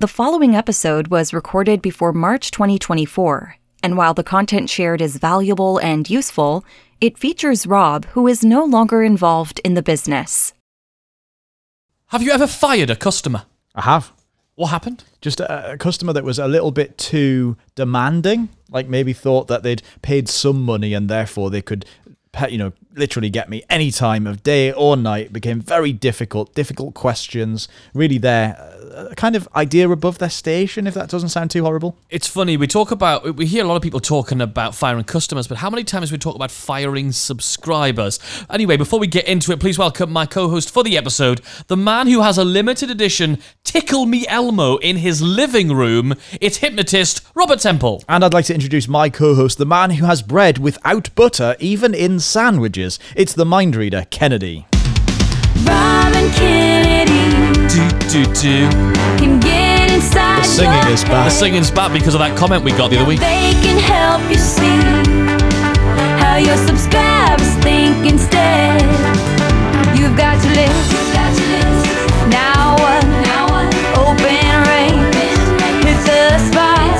The following episode was recorded before March 2024, and while the content shared is valuable and useful, it features Rob, who is no longer involved in the business. Have you ever fired a customer? I have. What happened? Just a customer that was a little bit too demanding, like maybe thought that they'd paid some money and therefore they could, literally get me any time of day or night. Became very difficult questions, really their kind of idea above their station, if that doesn't sound too horrible. It's funny, we hear a lot of people talking about firing customers, but how many times we talk about firing subscribers? Anyway, before we get into it, please welcome my co-host for the episode, the man who has a limited edition Tickle Me Elmo in his living room. It's hypnotist Robert Temple. And I'd like to introduce my co-host, the man who has bread without butter, even in sandwiches. It's the mind reader, Kennedy. Robin Kennedy. Can get inside. The singing is bad. The singing's bad because of that comment we got the other week. They can help you see how your subscribers think instead. You've got to live. Now what? Open range. Hit the spot.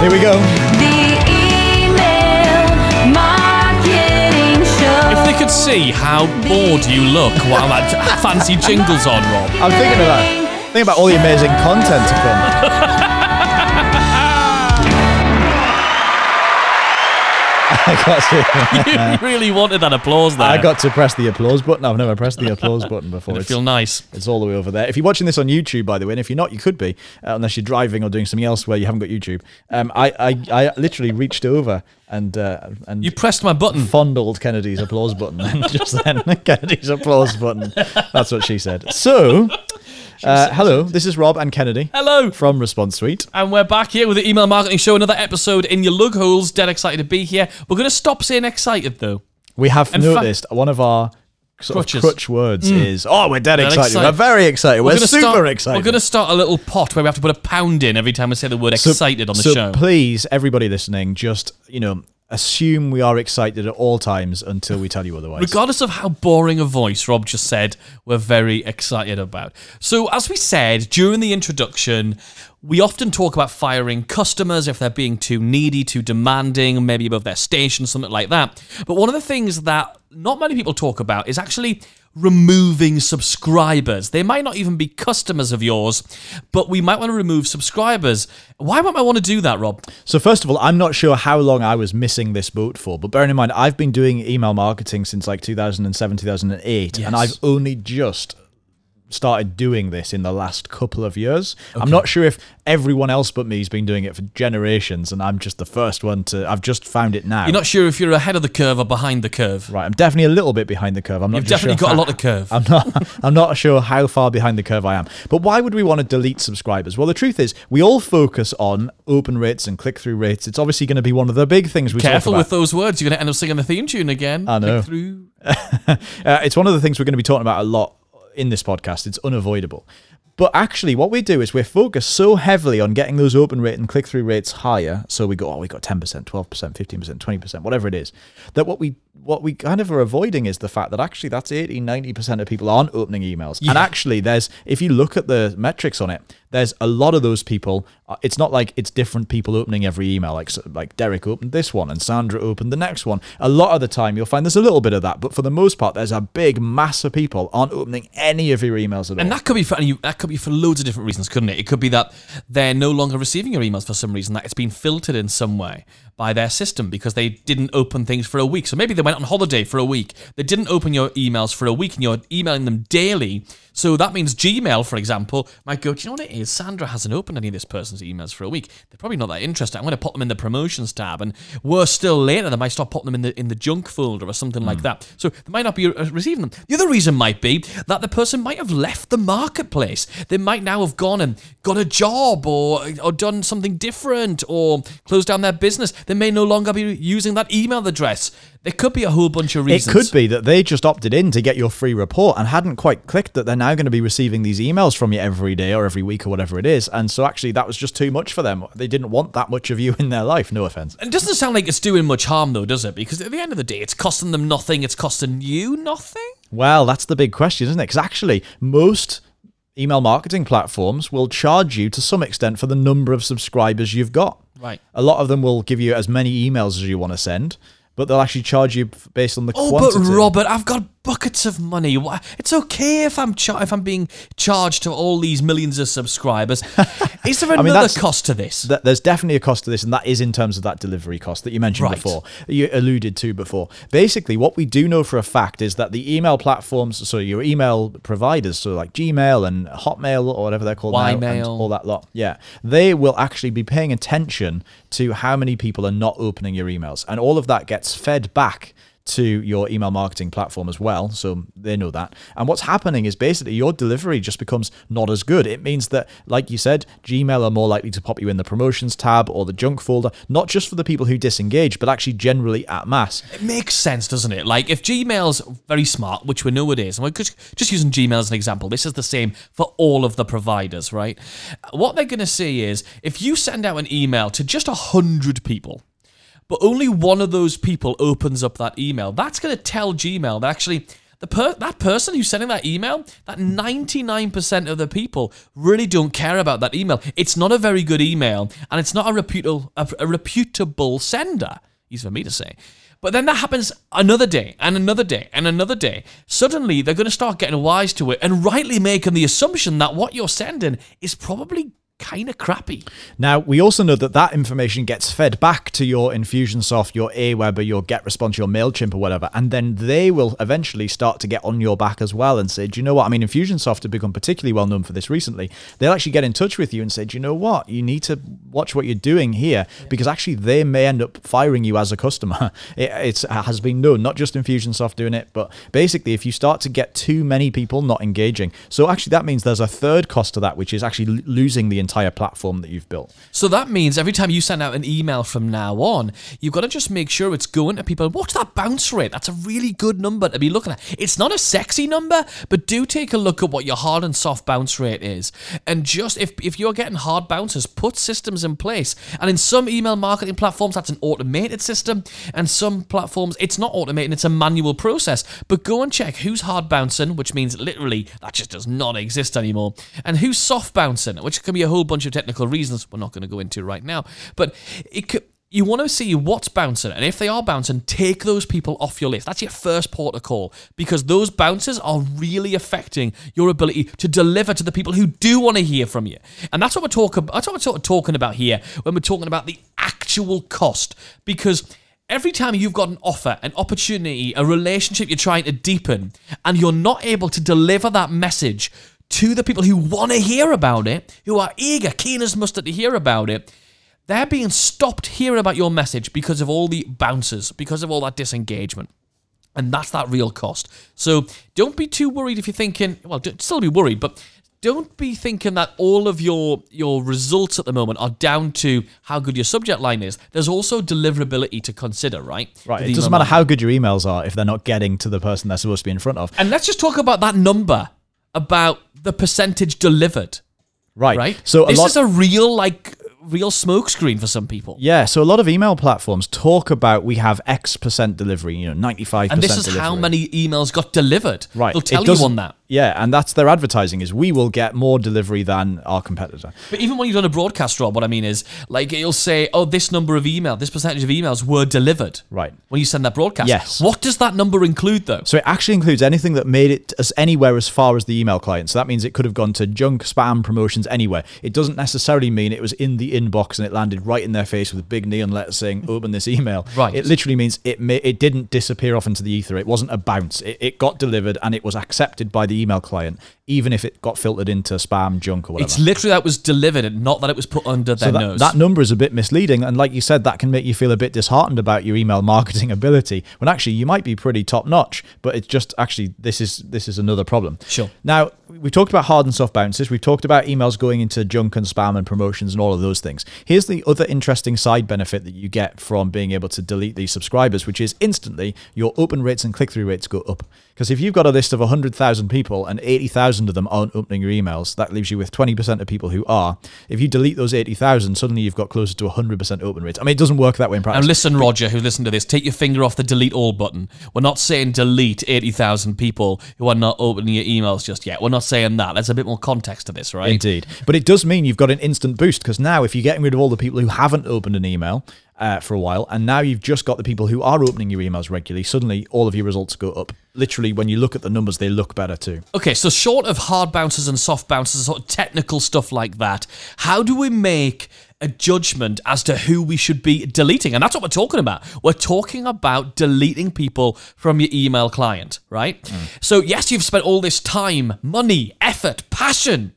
Here we go. The email marketing show. If they could see how bored you look while that fancy jingle's on, Rob. I'm thinking about that. Think about all the amazing content to come. I got to. You really wanted that applause there. I got to press the applause button. I've never pressed the applause button before. It feels nice. It's all the way over there. If you're watching this on YouTube, by the way, and if you're not, you could be, unless you're driving or doing something else where you haven't got YouTube. I literally reached over and you pressed my button. Fondled Kennedy's applause button. And just then, Kennedy's applause button. That's what she said. So, hello, this is Rob and Kennedy. Hello. From ResponseSuite. And we're back here with the Email Marketing Show, another episode in your lug holes. Dead excited to be here. We're going to stop saying excited, though. We have noticed one of our crutch words is, we're dead excited. We're very excited. We're super excited. We're going to start a little pot where we have to put a pound in every time we say the word excited on the show. So please, everybody listening, just, assume we are excited at all times until we tell you otherwise. Regardless of how boring a voice Rob just said, we're very excited about. So as we said during the introduction, we often talk about firing customers if they're being too needy, too demanding, maybe above their station, something like that. But one of the things that not many people talk about is actually removing subscribers. They might not even be customers of yours, but we might want to remove subscribers. Why might I want to do that, Rob? So first of all, I'm not sure how long I was missing this boat for, but bearing in mind, I've been doing email marketing since like 2007, 2008, yes. And I've only just started doing this in the last couple of years. Okay. I'm not sure if everyone else but me has been doing it for generations and I'm just the first one I've just found it now. You're not sure if you're ahead of the curve or behind the curve. Right, I'm definitely a little bit behind the curve. You've definitely got a lot of curve. I'm not sure how far behind the curve I am. But why would we want to delete subscribers? Well, the truth is we all focus on open rates and click-through rates. It's obviously going to be one of the big things we talk about. Careful with those words. You're going to end up singing the theme tune again. I know. Click-through. It's one of the things we're going to be talking about a lot in this podcast. It's unavoidable. But actually what we do is we focus so heavily on getting those open rate and click-through rates higher. So we go, we got 10%, 12%, 15%, 20%, whatever it is, that what we kind of are avoiding is the fact that actually that's 80, 90% of people aren't opening emails. Yeah. And actually if you look at the metrics on it, there's a lot of those people. It's not like it's different people opening every email. Like Derek opened this one and Sandra opened the next one. A lot of the time you'll find there's a little bit of that, but for the most part, there's a big mass of people aren't opening any of your emails at all. And that could be for loads of different reasons, couldn't it? It could be that they're no longer receiving your emails for some reason, that it's been filtered in some way by their system because they didn't open things for a week. So maybe they went on holiday for a week. They didn't open your emails for a week and you're emailing them daily. So that means Gmail, for example, might go, do you know what it is? Sandra hasn't opened any of this person's emails for a week. They're probably not that interested. I'm going to pop them in the promotions tab, and worse still, later they might start popping them in the junk folder or something like that. So they might not be receiving them. The other reason might be that the person might have left the marketplace. They might now have gone and got a job or done something different or closed down their business. They may no longer be using that email address. There could be a whole bunch of reasons. It could be that they just opted in to get your free report and hadn't quite clicked that they're now going to be receiving these emails from you every day or every week or whatever it is. And so actually that was just too much for them. They didn't want that much of you in their life. No offense. It doesn't sound like it's doing much harm though, does it? Because at the end of the day, it's costing them nothing. It's costing you nothing. Well, that's the big question, isn't it? Because actually most email marketing platforms will charge you to some extent for the number of subscribers you've got. Right. A lot of them will give you as many emails as you want to send, but they'll actually charge you based on the quantity. Oh, but Robert, I've got buckets of money. It's okay if I'm being charged to all these millions of subscribers. Is there another cost to this? There's definitely a cost to this, and that is in terms of that delivery cost that you mentioned before, you alluded to before. Basically, what we do know for a fact is that the email platforms, so your email providers, so like Gmail and Hotmail or whatever they're called now, and all that lot, yeah, they will actually be paying attention to how many people are not opening your emails, and all of that gets fed back to your email marketing platform as well. So they know that. And what's happening is basically your delivery just becomes not as good. It means that, like you said, Gmail are more likely to pop you in the promotions tab or the junk folder, not just for the people who disengage, but actually generally at mass. It makes sense, doesn't it? Like if Gmail's very smart, which we know it is, and we're just using Gmail as an example, this is the same for all of the providers, right? What they're going to see is if you send out an email to just 100 people, but only one of those people opens up that email, that's going to tell Gmail that actually that person who's sending that email, that 99% of the people really don't care about that email. It's not a very good email, and it's not a reputable sender. Easy for me to say. But then that happens another day, and another day, and another day. Suddenly, they're going to start getting wise to it and rightly making the assumption that what you're sending is probably kind of crappy. Now, we also know that that information gets fed back to your Infusionsoft, your Aweber, your GetResponse, your MailChimp or whatever, and then they will eventually start to get on your back as well and say, do you know what? I mean, Infusionsoft have become particularly well known for this recently. They'll actually get in touch with you and say, do you know what? You need to watch what you're doing here, because actually they may end up firing you as a customer. It has been known, not just Infusionsoft doing it, but basically if you start to get too many people not engaging. So actually that means there's a third cost to that, which is actually losing the entire platform that you've built. So that means every time you send out an email from now on, you've got to just make sure it's going to people. Watch that bounce rate. That's a really good number to be looking at. It's not a sexy number, but do take a look at what your hard and soft bounce rate is. And just if you're getting hard bounces, put systems in place. And in some email marketing platforms, that's an automated system. And some platforms, it's not automated, it's a manual process. But go and check who's hard bouncing, which means literally that just does not exist anymore. And who's soft bouncing, which can be a whole bunch of technical reasons we're not going to go into right now, but you want to see what's bouncing, and if they are bouncing, take those people off your list. That's your first port of call, because those bounces are really affecting your ability to deliver to the people who do want to hear from you. And that's what we're talking about. That's what we're sort of talking about here when we're talking about the actual cost, because every time you've got an offer, an opportunity, a relationship you're trying to deepen, and you're not able to deliver that message to the people who want to hear about it, who are eager, keen as mustard to hear about it, they're being stopped hearing about your message because of all the bounces, because of all that disengagement. And that's that real cost. So don't be too worried if you're thinking, well, still be worried, but don't be thinking that all of your results at the moment are down to how good your subject line is. There's also deliverability to consider, right? Right. It doesn't matter how good your emails are if they're not getting to the person they're supposed to be in front of. And let's just talk about that number, about the percentage delivered. Right. So this is a real, real smokescreen for some people. Yeah, so a lot of email platforms talk about we have X% delivery, 95% and this is delivery. How many emails got delivered. Right. They'll tell you on that. Yeah, and that's their advertising, is we will get more delivery than our competitor. But even when you've done a broadcast, Rob, what I mean is, like, it'll say, oh, this number of emails, this percentage of emails were delivered. Right. When you send that broadcast. Yes. What does that number include, though? So it actually includes anything that made it anywhere as far as the email client. So that means it could have gone to junk, spam, promotions, anywhere. It doesn't necessarily mean it was in the inbox and it landed right in their face with a big neon letter saying, open this email. Right. It literally means it didn't disappear off into the ether. It wasn't a bounce. It got delivered and it was accepted by the email client. even if it got filtered into spam, junk, or whatever. It's literally that was delivered, not that it was put under their nose. That number is a bit misleading. And like you said, that can make you feel a bit disheartened about your email marketing ability, when actually you might be pretty top notch, but it's just actually, this is another problem. Sure. Now, we talked about hard and soft bounces. We've talked about emails going into junk and spam and promotions and all of those things. Here's the other interesting side benefit that you get from being able to delete these subscribers, which is instantly your open rates and click-through rates go up. Because if you've got a list of 100,000 people and 80,000 of them aren't opening your emails, that leaves you with 20% of people who are. If you delete those 80,000, suddenly you've got closer to 100% open rates. I mean, it doesn't work that way in practice. And listen, Roger, who listened to this, take your finger off the delete all button. We're not saying delete 80,000 people who are not opening your emails just yet. We're not saying that. There's a bit more context to this, right? Indeed. But it does mean you've got an instant boost, because now if you're getting rid of all the people who haven't opened an email for a while, and now you've just got the people who are opening your emails regularly, suddenly all of your results go up. Literally, when you look at the numbers, they look better too. Okay, so short of hard bounces and soft bounces, sort of technical stuff like that, how do we make a judgment as to who we should be deleting? And that's what we're talking about. We're talking about deleting people from your email client, right? Mm. So yes, you've spent all this time, money, effort, passion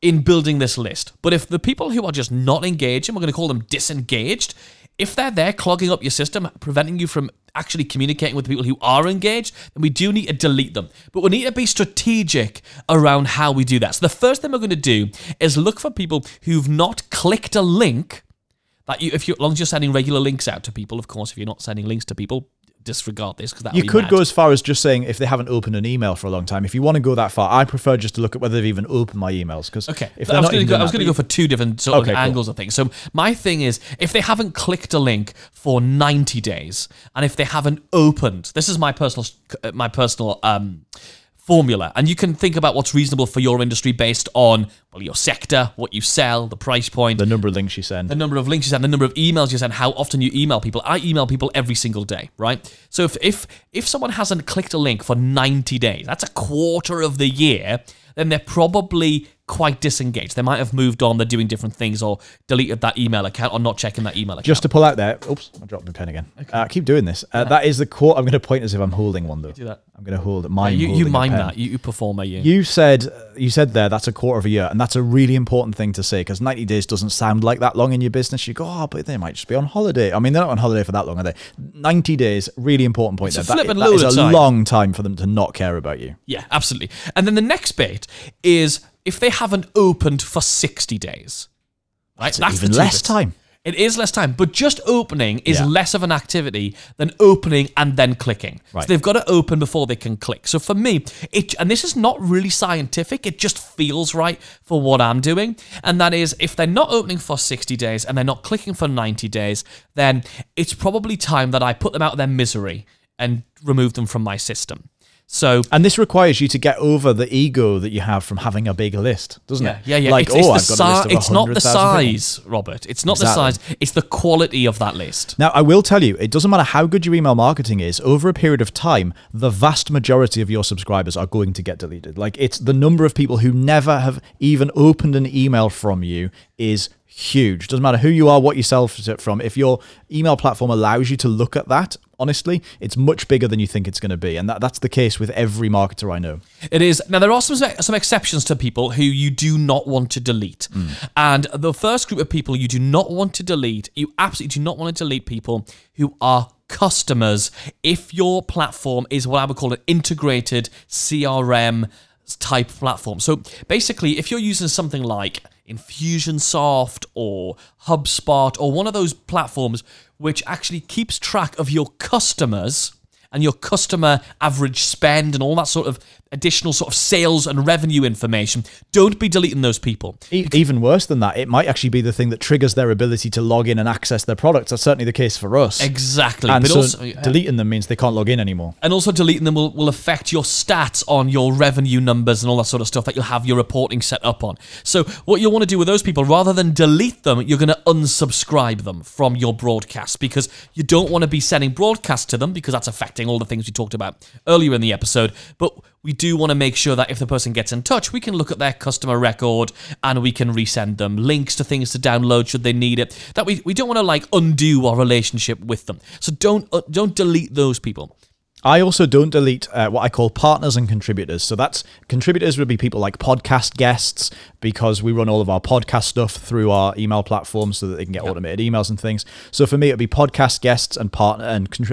in building this list. But if the people who are just not engaged, and we're going to call them disengaged, if they're there clogging up your system, preventing you from actually communicating with the people who are engaged, then we do need to delete them. But we need to be strategic around how we do that. So the first thing we're going to do is look for people who've not clicked a link, as long as you're sending regular links out to people. Of course, if you're not sending links to people, disregard this, because that you could go as far as just saying if they haven't opened an email for a long time. If you want to go that far, I prefer just to look at whether they've even opened my emails. Because I was going to go for two different sort of angles of things. So my thing is, if they haven't clicked a link for 90 days, and if they haven't opened, this is my personal formula, and you can think about what's reasonable for your industry based on your sector, what you sell, the price point, the number of links you send, the number of emails you send, how often you email people. I email people every single day, right? So if someone hasn't clicked a link for 90 days, that's a quarter of the year, then they're probably quite disengaged. They might have moved on, they're doing different things, or deleted that email account, or not checking that email account. Just to pull out there, oops, I dropped my pen again. Okay. Keep doing this. That is the quarter. I'm going to point as if I'm holding one, though. Do that. I'm going to hold it. You mime that. You perform a year. You said there, that's a quarter of a year, and that's a really important thing to say, because 90 days doesn't sound like that long in your business. You go, oh, but they might just be on holiday. I mean, they're not on holiday for that long, are they? 90 days, really important point there. That is a long time for them to not care about you. Yeah, absolutely. And then the next bit is, if they haven't opened for 60 days, right? That's even less time. It is less time, but just opening is less of an activity than opening and then clicking. Right. So they've got to open before they can click. So for me, and this is not really scientific, it just feels right for what I'm doing, and that is, if they're not opening for 60 days and they're not clicking for 90 days, then it's probably time that I put them out of their misery and remove them from my system. And this requires you to get over the ego that you have from having a big list, doesn't it? Yeah. Like, it's not the size, Robert. It's not the size. It's the quality of that list. Now, I will tell you, it doesn't matter how good your email marketing is, over a period of time, the vast majority of your subscribers are going to get deleted. Like, it's the number of people who never have even opened an email from you is huge. Doesn't matter who you are, what you sell from. If your email platform allows you to look at that, honestly, it's much bigger than you think it's going to be. And that's the case with every marketer I know. It is. Now, there are some exceptions to people who you do not want to delete. Mm. And the first group of people you do not want to delete, you absolutely do not want to delete people who are customers if your platform is what I would call an integrated CRM type platform. So basically, if you're using something like Infusionsoft or HubSpot or one of those platforms which actually keeps track of your customers and your customer average spend and all that sort of additional sort of sales and revenue information, don't be deleting those people. Even worse than that, it might actually be the thing that triggers their ability to log in and access their products. That's certainly the case for us. Exactly. And so deleting them means they can't log in anymore. And also deleting them will affect your stats on your revenue numbers and all that sort of stuff that you'll have your reporting set up on. So what you'll want to do with those people, rather than delete them, you're going to unsubscribe them from your broadcast, because you don't want to be sending broadcasts to them, because that's affecting all the things we talked about earlier in the episode. But we do want to make sure that if the person gets in touch, we can look at their customer record and we can resend them links to things to download should they need it. That we don't want to undo our relationship with them. So don't delete those people. I also don't delete what I call partners and contributors. So that's contributors would be people like podcast guests, because we run all of our podcast stuff through our email platform so that they can get automated emails and things. So for me, it'd be podcast guests and partners,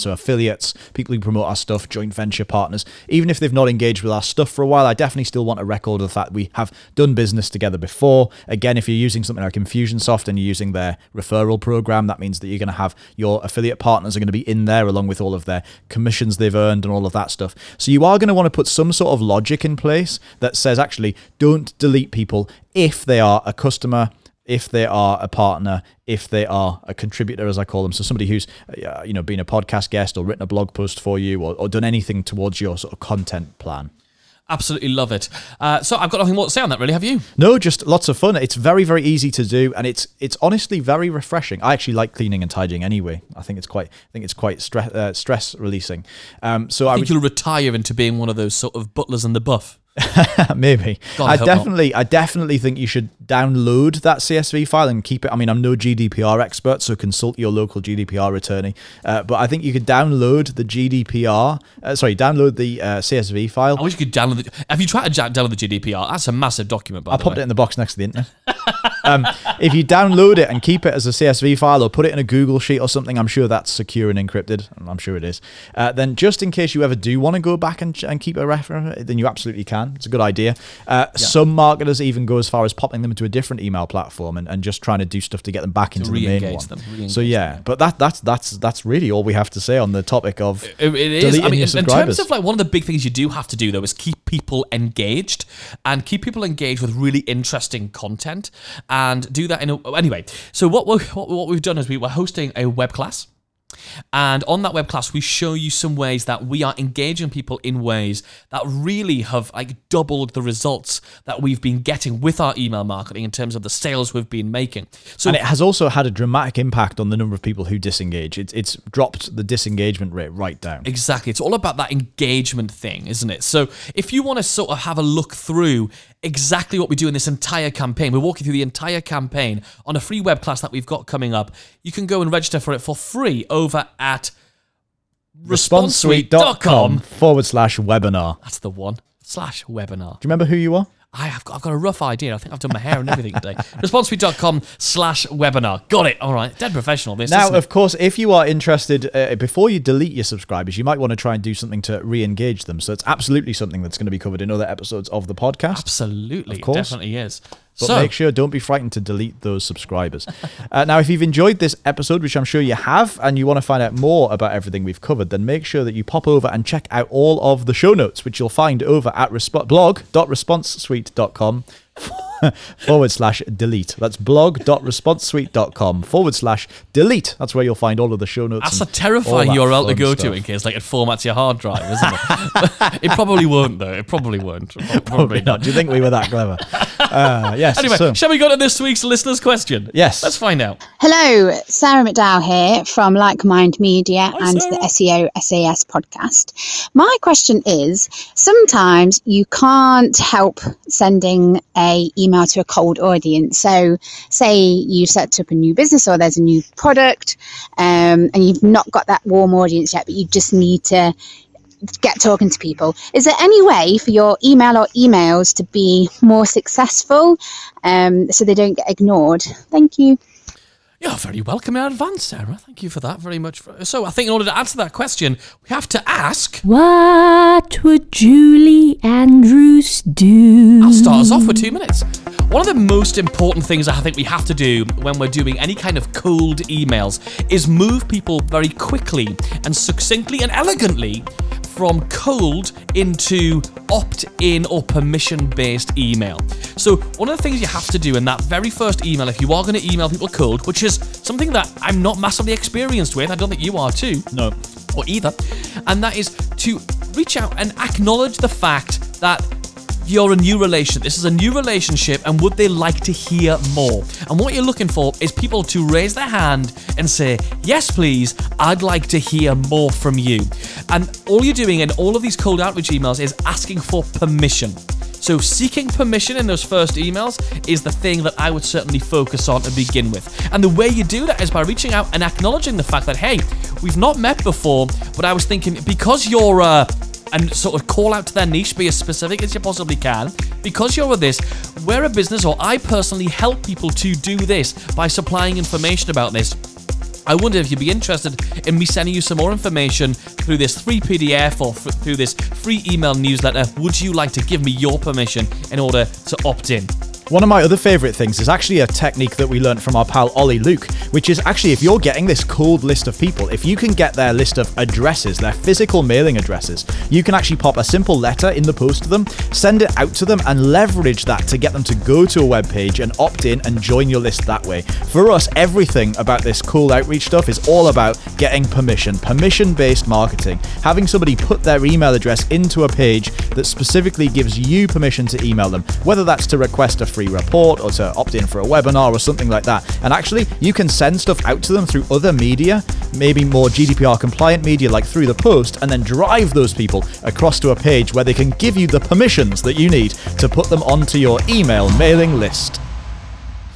so affiliates, people who promote our stuff, joint venture partners. Even if they've not engaged with our stuff for a while, I definitely still want a record of the fact we have done business together before. Again, if you're using something like Infusionsoft and you're using their referral program, that means that you're going to have your affiliate partners are going to be in there along with all of their commissions they've earned and all of that stuff. So you are going to want to put some sort of logic in place that says, actually, don't delete people if they are a customer, if they are a partner, if they are a contributor, as I call them. So somebody who's, you know, been a podcast guest or written a blog post for you, or done anything towards your sort of content plan. Absolutely love it. So I've got nothing more to say on that, really, have you? No, just lots of fun. It's very, very easy to do, and it's honestly very refreshing. I actually like cleaning and tidying anyway. I think it's quite stress releasing. So I think you'll retire into being one of those sort of butlers in the buff. Maybe. I definitely think you should download that CSV file and keep it. I mean, I'm no GDPR expert, so consult your local GDPR attorney. But I think you could download the CSV file. I wish you could download it. Have you tried to download the GDPR? That's a massive document, by the way. I popped it in the box next to the internet. If you download it and keep it as a CSV file or put it in a Google sheet or something, I'm sure that's secure and encrypted. I'm sure it is. Then just in case you ever do want to go back and keep a reference, then you absolutely can. It's a good idea. Some marketers even go as far as popping them into a different email platform and just trying to do stuff to get them back into the main one. So yeah, but that's really all we have to say on the topic of deleting your subscribers. In terms of like one of the big things you do have to do though is keep people engaged and keep people engaged with really interesting content. And do that in a, anyway. So what we've done is we were hosting a web class, and on that web class we show you some ways that we are engaging people in ways that really have like doubled the results that we've been getting with our email marketing in terms of the sales we've been making. So, and it has also had a dramatic impact on the number of people who disengage. It's dropped the disengagement rate right down. Exactly. It's all about that engagement thing, isn't it? So if you want to sort of have a look through exactly what we do in this entire campaign, we're walking through the entire campaign on a free web class that we've got coming up, you can go and register for it for free over at ResponseSuite.com/webinar. That's the one. /webinar. Do you remember who you are? I've got a rough idea. I think I've done my hair and everything today. ResponseSuite.com/webinar. Got it. All right. Dead professional, this. Now, of course, if you are interested, before you delete your subscribers, you might want to try and do something to re-engage them. So it's absolutely something that's going to be covered in other episodes of the podcast. Absolutely. Of course. It definitely is. But make sure, don't be frightened to delete those subscribers. Now, if you've enjoyed this episode, which I'm sure you have, and you want to find out more about everything we've covered, then make sure that you pop over and check out all of the show notes, which you'll find over at blog.responsesuite.com. /delete. That's blog.responsesuite.com /delete. That's where you'll find all of the show notes. That's a terrifying URL to go to in case like it formats your hard drive, isn't it? It probably won't though. It probably won't. Probably not. Do you think we were that clever? Yes. Anyway, shall we go to this week's listener's question? Yes. Let's find out. Hello, Sarah McDowell here from Like Mind Media and the SEO SAS podcast. My question is, sometimes you can't help sending a email to a cold audience. So say you set up a new business or there's a new product and you've not got that warm audience yet, but you just need to get talking to people. Is there any way for your email or emails to be more successful so they don't get ignored? Thank you. You're very welcome in advance, Sarah. Thank you for that very much. So I think in order to answer that question, we have to ask... What would Julie Andrews do? I'll start us off with 2 minutes. One of the most important things I think we have to do when we're doing any kind of cold emails is move people very quickly and succinctly and elegantly from cold into opt-in or permission-based email. So one of the things you have to do in that very first email, if you are going to email people cold, which is something that I'm not massively experienced with, I don't think you are too. No. Or either. And that is to reach out and acknowledge the fact that you're a new relation. This is a new relationship, and would they like to hear more? And what you're looking for is people to raise their hand and say, yes, please, I'd like to hear more from you. And all you're doing in all of these cold outreach emails is asking for permission. So seeking permission in those first emails is the thing that I would certainly focus on to begin with. And the way you do that is by reaching out and acknowledging the fact that, hey, we've not met before, but I was thinking, because you're and sort of call out to their niche, be as specific as you possibly can. Because you're with this, we're a business, or I personally help people to do this by supplying information about this. I wonder if you'd be interested in me sending you some more information through this free PDF or through this free email newsletter. Would you like to give me your permission in order to opt in? One of my other favorite things is actually a technique that we learned from our pal Ollie Luke, which is actually if you're getting this cold list of people, if you can get their list of addresses, their physical mailing addresses, you can actually pop a simple letter in the post to them, send it out to them, and leverage that to get them to go to a web page and opt in and join your list that way. For us, everything about this cool outreach stuff is all about getting permission, permission-based marketing, having somebody put their email address into a page that specifically gives you permission to email them, whether that's to request a free report or to opt in for a webinar or something like that. And actually, you can send stuff out to them through other media, maybe more GDPR compliant media like through the post, and then drive those people across to a page where they can give you the permissions that you need to put them onto your email mailing list.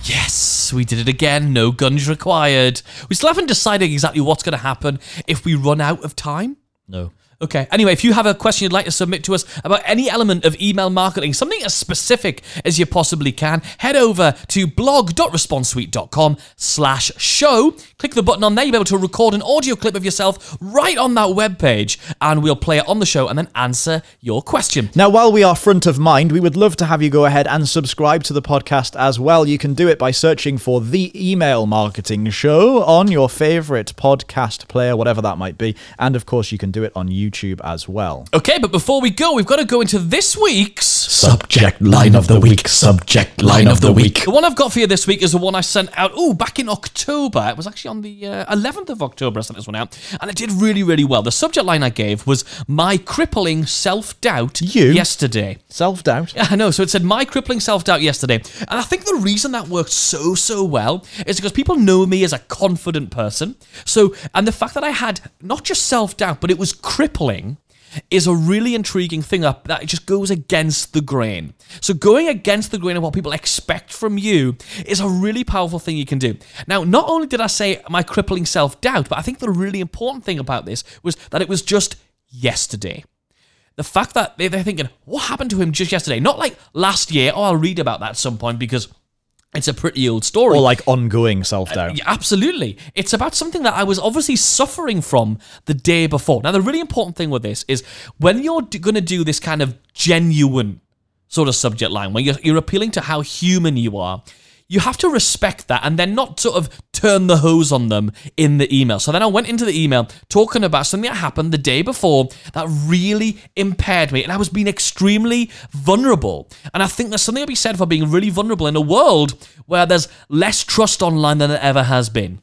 Yes, we did it again. No guns required. We still haven't decided exactly what's going to happen if we run out of time. No. Okay, anyway, if you have a question you'd like to submit to us about any element of email marketing, something as specific as you possibly can, head over to blog.responsesuite.com/show. Click the button on there. You'll be able to record an audio clip of yourself right on that webpage, and we'll play it on the show and then answer your question. Now, while we are front of mind, we would love to have you go ahead and subscribe to the podcast as well. You can do it by searching for The Email Marketing Show on your favorite podcast player, whatever that might be. And of course, you can do it on YouTube as well. Okay, but before we go, we've got to go into this week's Subject Line of the Week. Subject Line of the Week. The one I've got for you this week is the one I sent out, back in October. It was actually on the 11th of October I sent this one out, and it did really, really well. The subject line I gave was My Crippling Self-Doubt Yesterday. Self-doubt? Yeah, I know. So it said, My Crippling Self-Doubt Yesterday. And I think the reason that worked so well is because people know me as a confident person. So, and the fact that I had not just self-doubt, but it was crippling, is a really intriguing thing up that just goes against the grain. So going against the grain of what people expect from you is a really powerful thing you can do. Now, not only did I say my crippling self-doubt, but I think the really important thing about this was that it was just yesterday. The fact that they're thinking, what happened to him just yesterday? Not like last year, I'll read about that at some point because it's a pretty old story. Or like ongoing self-doubt. Absolutely. It's about something that I was obviously suffering from the day before. Now, the really important thing with this is when you're going to do this kind of genuine sort of subject line, where you're appealing to how human you are, you have to respect that and then not sort of turn the hose on them in the email. So then I went into the email talking about something that happened the day before that really impaired me, and I was being extremely vulnerable. And I think there's something to be said for being really vulnerable in a world where there's less trust online than there ever has been.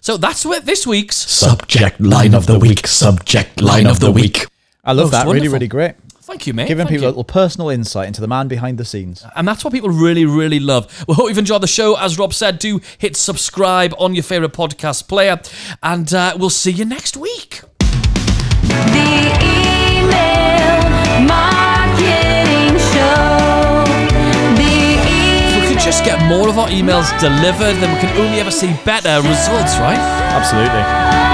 So that's what this week's Subject Line of the Week. Subject Line of the Week. I love that. Wonderful. Really, really great. Thank you, mate. Giving people a little personal insight into the man behind the scenes. And that's what people really, really love. We hope you've enjoyed the show. As Rob said, do hit subscribe on your favourite podcast player. And we'll see you next week. The Email Marketing Show. If we could just get more of our emails delivered, then we can only ever see better results, right? Absolutely.